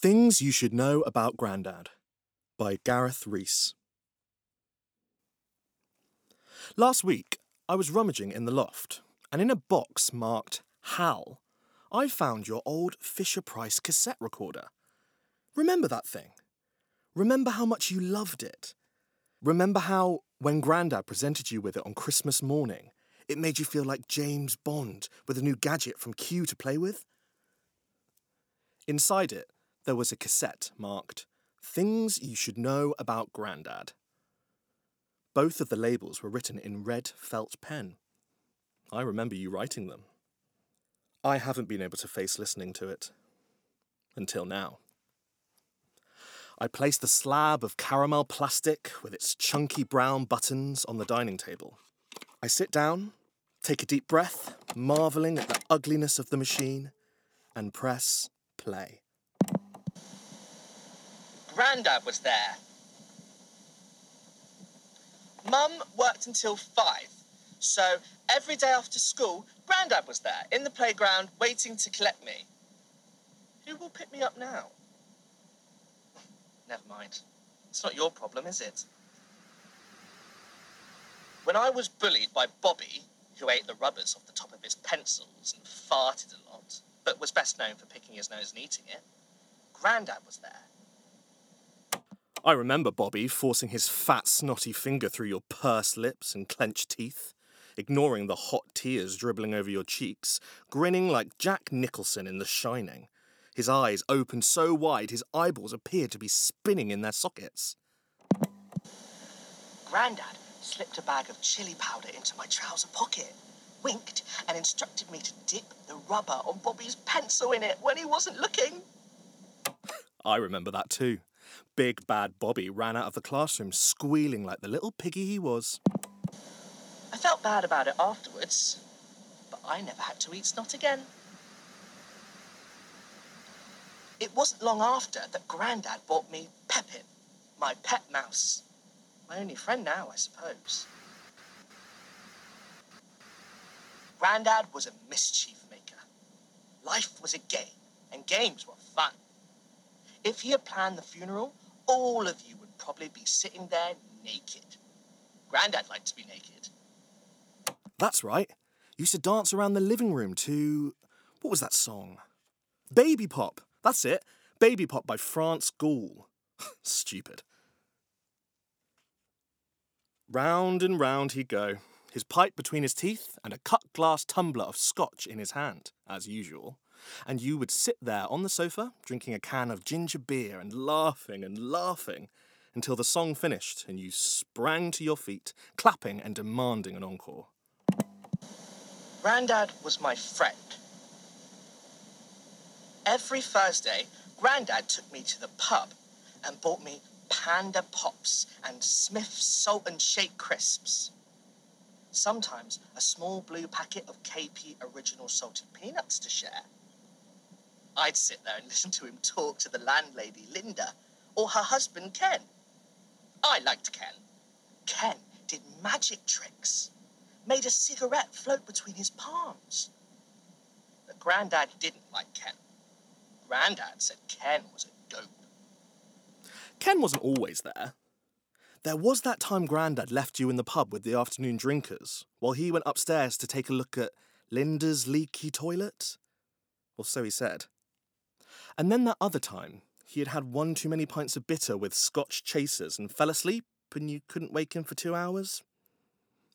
Things You Should Know About Grandad by Gareth Rees. Last week, I was rummaging in the loft, and in a box marked Hal, I found your old Fisher-Price cassette recorder. Remember that thing? Remember how much you loved it? Remember how, when Grandad presented you with it on Christmas morning, it made you feel like James Bond with a new gadget from Q to play with? Inside it, there was a cassette marked, Things You Should Know About Grandad. Both of the labels were written in red felt pen. I remember you writing them. I haven't been able to face listening to it. Until now. I placed the slab of caramel plastic with its chunky brown buttons on the dining table. I sit down, take a deep breath, marvelling at the ugliness of the machine, and press play. Grandad was there. Mum worked until 5, so every day after school, Grandad was there, in the playground, waiting to collect me. Who will pick me up now? Never mind. It's not your problem, is it? When I was bullied by Bobby, who ate the rubbers off the top of his pencils and farted a lot, but was best known for picking his nose and eating it, Grandad was there. I remember Bobby forcing his fat, snotty finger through your pursed lips and clenched teeth, ignoring the hot tears dribbling over your cheeks, grinning like Jack Nicholson in The Shining. His eyes opened so wide his eyeballs appeared to be spinning in their sockets. Grandad slipped a bag of chili powder into my trouser pocket, winked, and instructed me to dip the rubber on Bobby's pencil in it when he wasn't looking. I remember that too. Big bad Bobby ran out of the classroom squealing like the little piggy he was. I felt bad about it afterwards, but I never had to eat snot again. It wasn't long after that Grandad bought me Pepin, my pet mouse. My only friend now, I suppose. Grandad was a mischief maker. Life was a game, and games were fun. If he had planned the funeral, all of you would probably be sitting there naked. Grandad liked to be naked. That's right. You used to dance around the living room to... what was that song? Baby Pop. That's it. Baby Pop by France Gall. Stupid. Round and round he'd go, his pipe between his teeth and a cut glass tumbler of scotch in his hand, as usual. And you would sit there on the sofa, drinking a can of ginger beer and laughing, until the song finished and you sprang to your feet, clapping and demanding an encore. Grandad was my friend. Every Thursday, Grandad took me to the pub and bought me Panda Pops and Smith's Salt and Shake Crisps. Sometimes a small blue packet of KP Original Salted Peanuts to share. I'd sit there and listen to him talk to the landlady, Linda, or her husband, Ken. I liked Ken. Ken did magic tricks, made a cigarette float between his palms. But Grandad didn't like Ken. Grandad said Ken was a dope. Ken wasn't always there. There was that time Grandad left you in the pub with the afternoon drinkers, while he went upstairs to take a look at Linda's leaky toilet. Or so he said. And then that other time, he had had one too many pints of bitter with Scotch chasers and fell asleep and you couldn't wake him for 2 hours.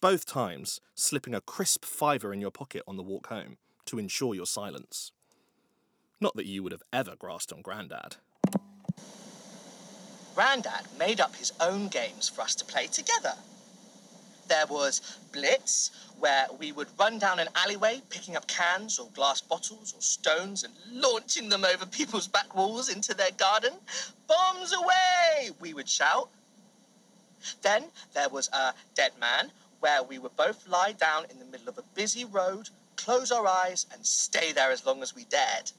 Both times, slipping a crisp £5 in your pocket on the walk home to ensure your silence. Not that you would have ever grasped on Grandad. Grandad made up his own games for us to play together. There was Blitz, where we would run down an alleyway, picking up cans or glass bottles or stones and launching them over people's back walls into their garden. Bombs away, we would shout. Then there was Dead Man, where we would both lie down in the middle of a busy road, close our eyes and stay there as long as we dared.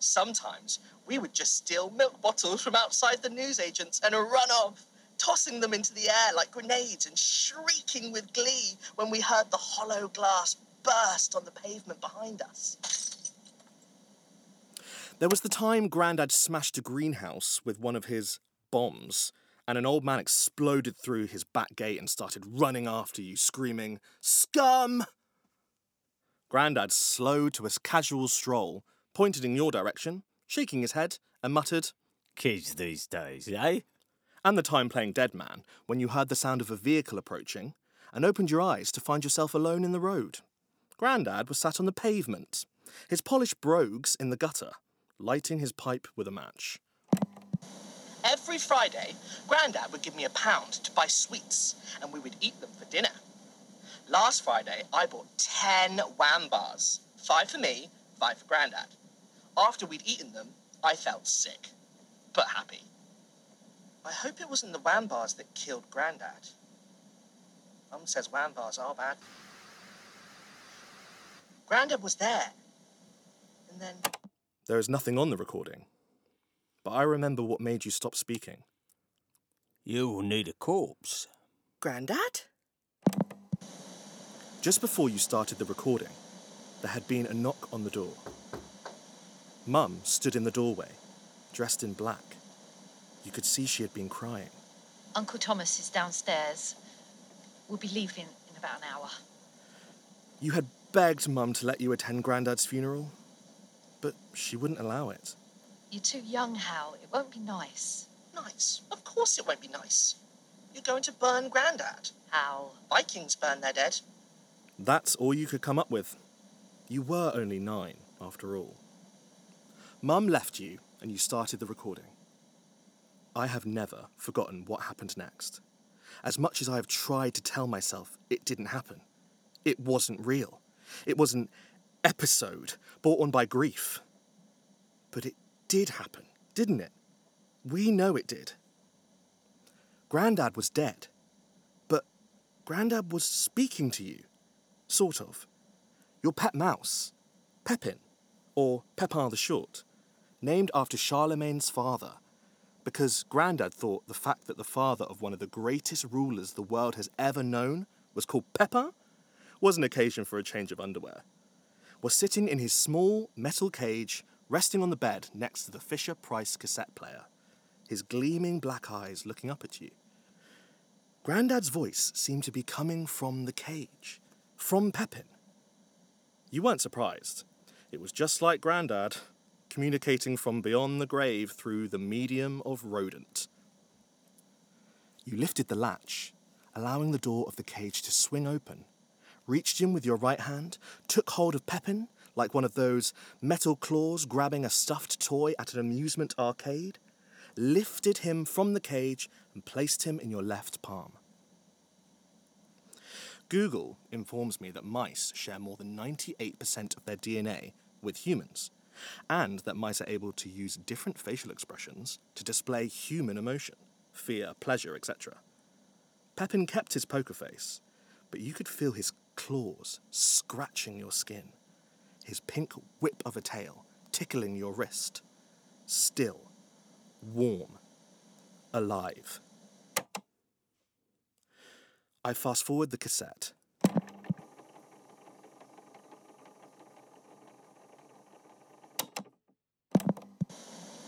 Sometimes we would just steal milk bottles from outside the newsagents and run off, tossing them into the air like grenades and shrieking with glee when we heard the hollow glass burst on the pavement behind us. There was the time Grandad smashed a greenhouse with one of his bombs, and an old man exploded through his back gate and started running after you, screaming, "Scum!" Grandad slowed to a casual stroll, pointed in your direction, shaking his head, and muttered, "Kids these days, eh?" And the time playing dead man, when you heard the sound of a vehicle approaching, and opened your eyes to find yourself alone in the road. Grandad was sat on the pavement, his polished brogues in the gutter, lighting his pipe with a match. Every Friday, Grandad would give me £1 to buy sweets, and we would eat them for dinner. Last Friday, I bought 10 Wham bars, 5 for me, 5 for Grandad. After we'd eaten them, I felt sick, but happy. I hope it wasn't the Wham bars that killed Grandad. Mum says Wham bars are bad. Grandad was there, and then... There is nothing on the recording, but I remember what made you stop speaking. You will need a corpse. Grandad? Just before you started the recording, there had been a knock on the door. Mum stood in the doorway, dressed in black. You could see she had been crying. Uncle Thomas is downstairs. We'll be leaving in about an hour. You had begged Mum to let you attend Grandad's funeral, but she wouldn't allow it. You're too young, Hal. It won't be nice. Nice? Of course it won't be nice. You're going to burn Grandad. Hal. Vikings burn their dead. That's all you could come up with. You were only 9, after all. Mum left you, and you started the recording. I have never forgotten what happened next. As much as I have tried to tell myself it didn't happen. It wasn't real. It was an episode brought on by grief. But it did happen, didn't it? We know it did. Grandad was dead. But Grandad was speaking to you. Sort of. Your pet mouse, Pepin, or Pepin the Short, named after Charlemagne's father, because Grandad thought the fact that the father of one of the greatest rulers the world has ever known was called Pepin was an occasion for a change of underwear, was sitting in his small metal cage, resting on the bed next to the Fisher-Price cassette player, his gleaming black eyes looking up at you. Grandad's voice seemed to be coming from the cage, from Pepin. You weren't surprised. It was just like Grandad, communicating from beyond the grave through the medium of rodent. You lifted the latch, allowing the door of the cage to swing open, reached in with your right hand, took hold of Pepin like one of those metal claws grabbing a stuffed toy at an amusement arcade, lifted him from the cage and placed him in your left palm. Google informs me that mice share more than 98% of their DNA with humans, and that mice are able to use different facial expressions to display human emotion, fear, pleasure, etc. Pepin kept his poker face, but you could feel his claws scratching your skin, his pink whip of a tail tickling your wrist. Still, warm, alive. I fast-forward the cassette.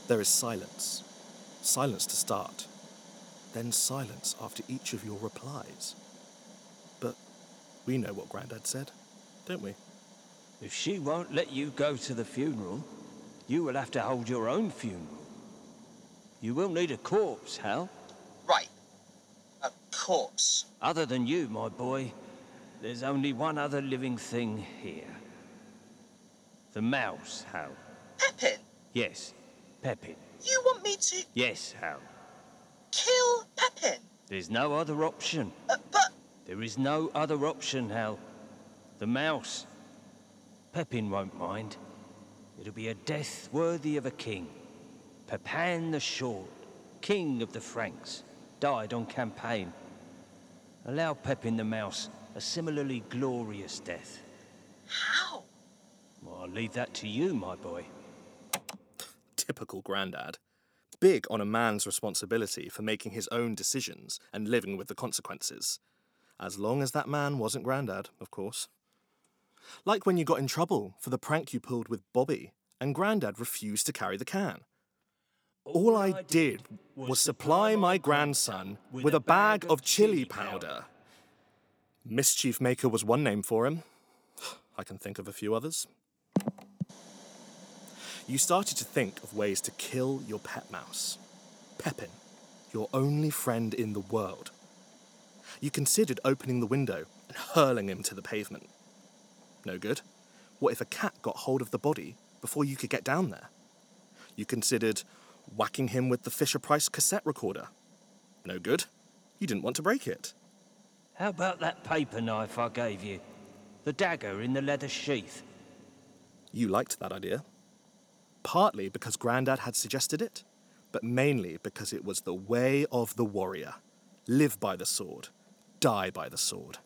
There is silence. Silence to start. Then silence after each of your replies. But we know what Grandad said, don't we? If she won't let you go to the funeral, you will have to hold your own funeral. You will need a corpse, Hal. Right. A corpse. Other than you, my boy, there's only one other living thing here. The mouse, Hal. Pepin? Yes, Pepin. You want me to... Yes, Hal. Kill Pepin? There's no other option. But... There is no other option, Hal. The mouse. Pepin won't mind. It'll be a death worthy of a king. Pepin the Short, king of the Franks, died on campaign. Allow Pepin the mouse a similarly glorious death. How? Well, I'll leave that to you, my boy. Typical Grandad. Big on a man's responsibility for making his own decisions and living with the consequences. As long as that man wasn't Grandad, of course. Like when you got in trouble for the prank you pulled with Bobby and Grandad refused to carry the can. All I did was supply my grandson with a bag of chili powder. Mischief Maker was one name for him. I can think of a few others. You started to think of ways to kill your pet mouse. Pepin, your only friend in the world. You considered opening the window and hurling him to the pavement. No good. What if a cat got hold of the body before you could get down there? You considered whacking him with the Fisher-Price cassette recorder. No good. You didn't want to break it. How about that paper knife I gave you? The dagger in the leather sheath? You liked that idea. Partly because Grandad had suggested it, but mainly because it was the way of the warrior. Live by the sword. Die by the sword.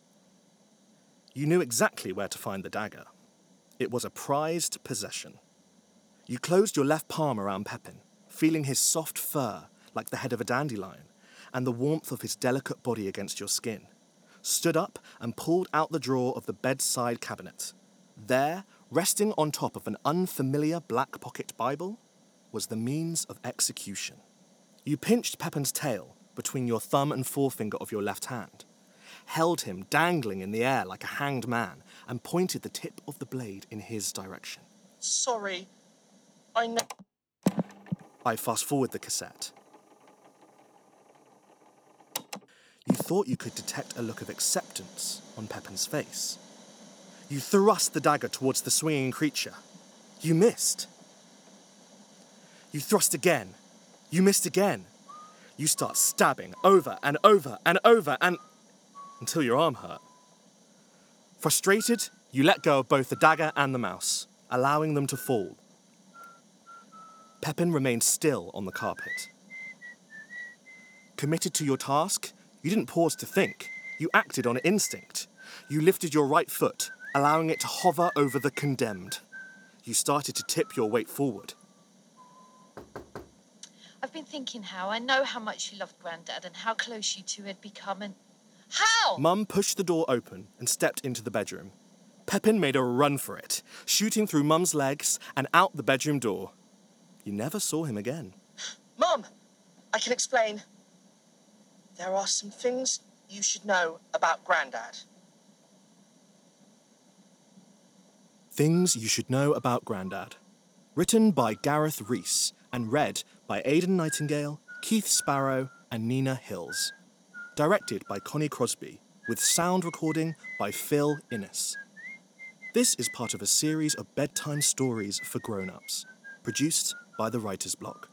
You knew exactly where to find the dagger. It was a prized possession. You closed your left palm around Pepin, feeling his soft fur like the head of a dandelion and the warmth of his delicate body against your skin, stood up and pulled out the drawer of the bedside cabinet. There, resting on top of an unfamiliar black pocket Bible, was the means of execution. You pinched Pepin's tail between your thumb and forefinger of your left hand, held him dangling in the air like a hanged man, and pointed the tip of the blade in his direction. Sorry, I know. I fast-forward the cassette. You thought you could detect a look of acceptance on Pepin's face. You thrust the dagger towards the swinging creature. You missed. You thrust again. You missed again. You start stabbing over and over and over and... until your arm hurt. Frustrated, you let go of both the dagger and the mouse, allowing them to fall. Pepin remained still on the carpet. Committed to your task, you didn't pause to think. You acted on instinct. You lifted your right foot, allowing it to hover over the condemned. You started to tip your weight forward. I've been thinking how I know how much you loved Grandad and how close you two had become and... How? Mum pushed the door open and stepped into the bedroom. Pepin made a run for it, shooting through Mum's legs and out the bedroom door. You never saw him again. Mum, I can explain. There are some things you should know about Grandad. Things You Should Know About Grandad. Written by Gareth Rees and read by Aidan Nightingale, Keith Sparrow and Nina Hills. Directed by Connie Crosby, with sound recording by Phil Innes. This is part of a series of bedtime stories for grown-ups, produced by The Writers' Block.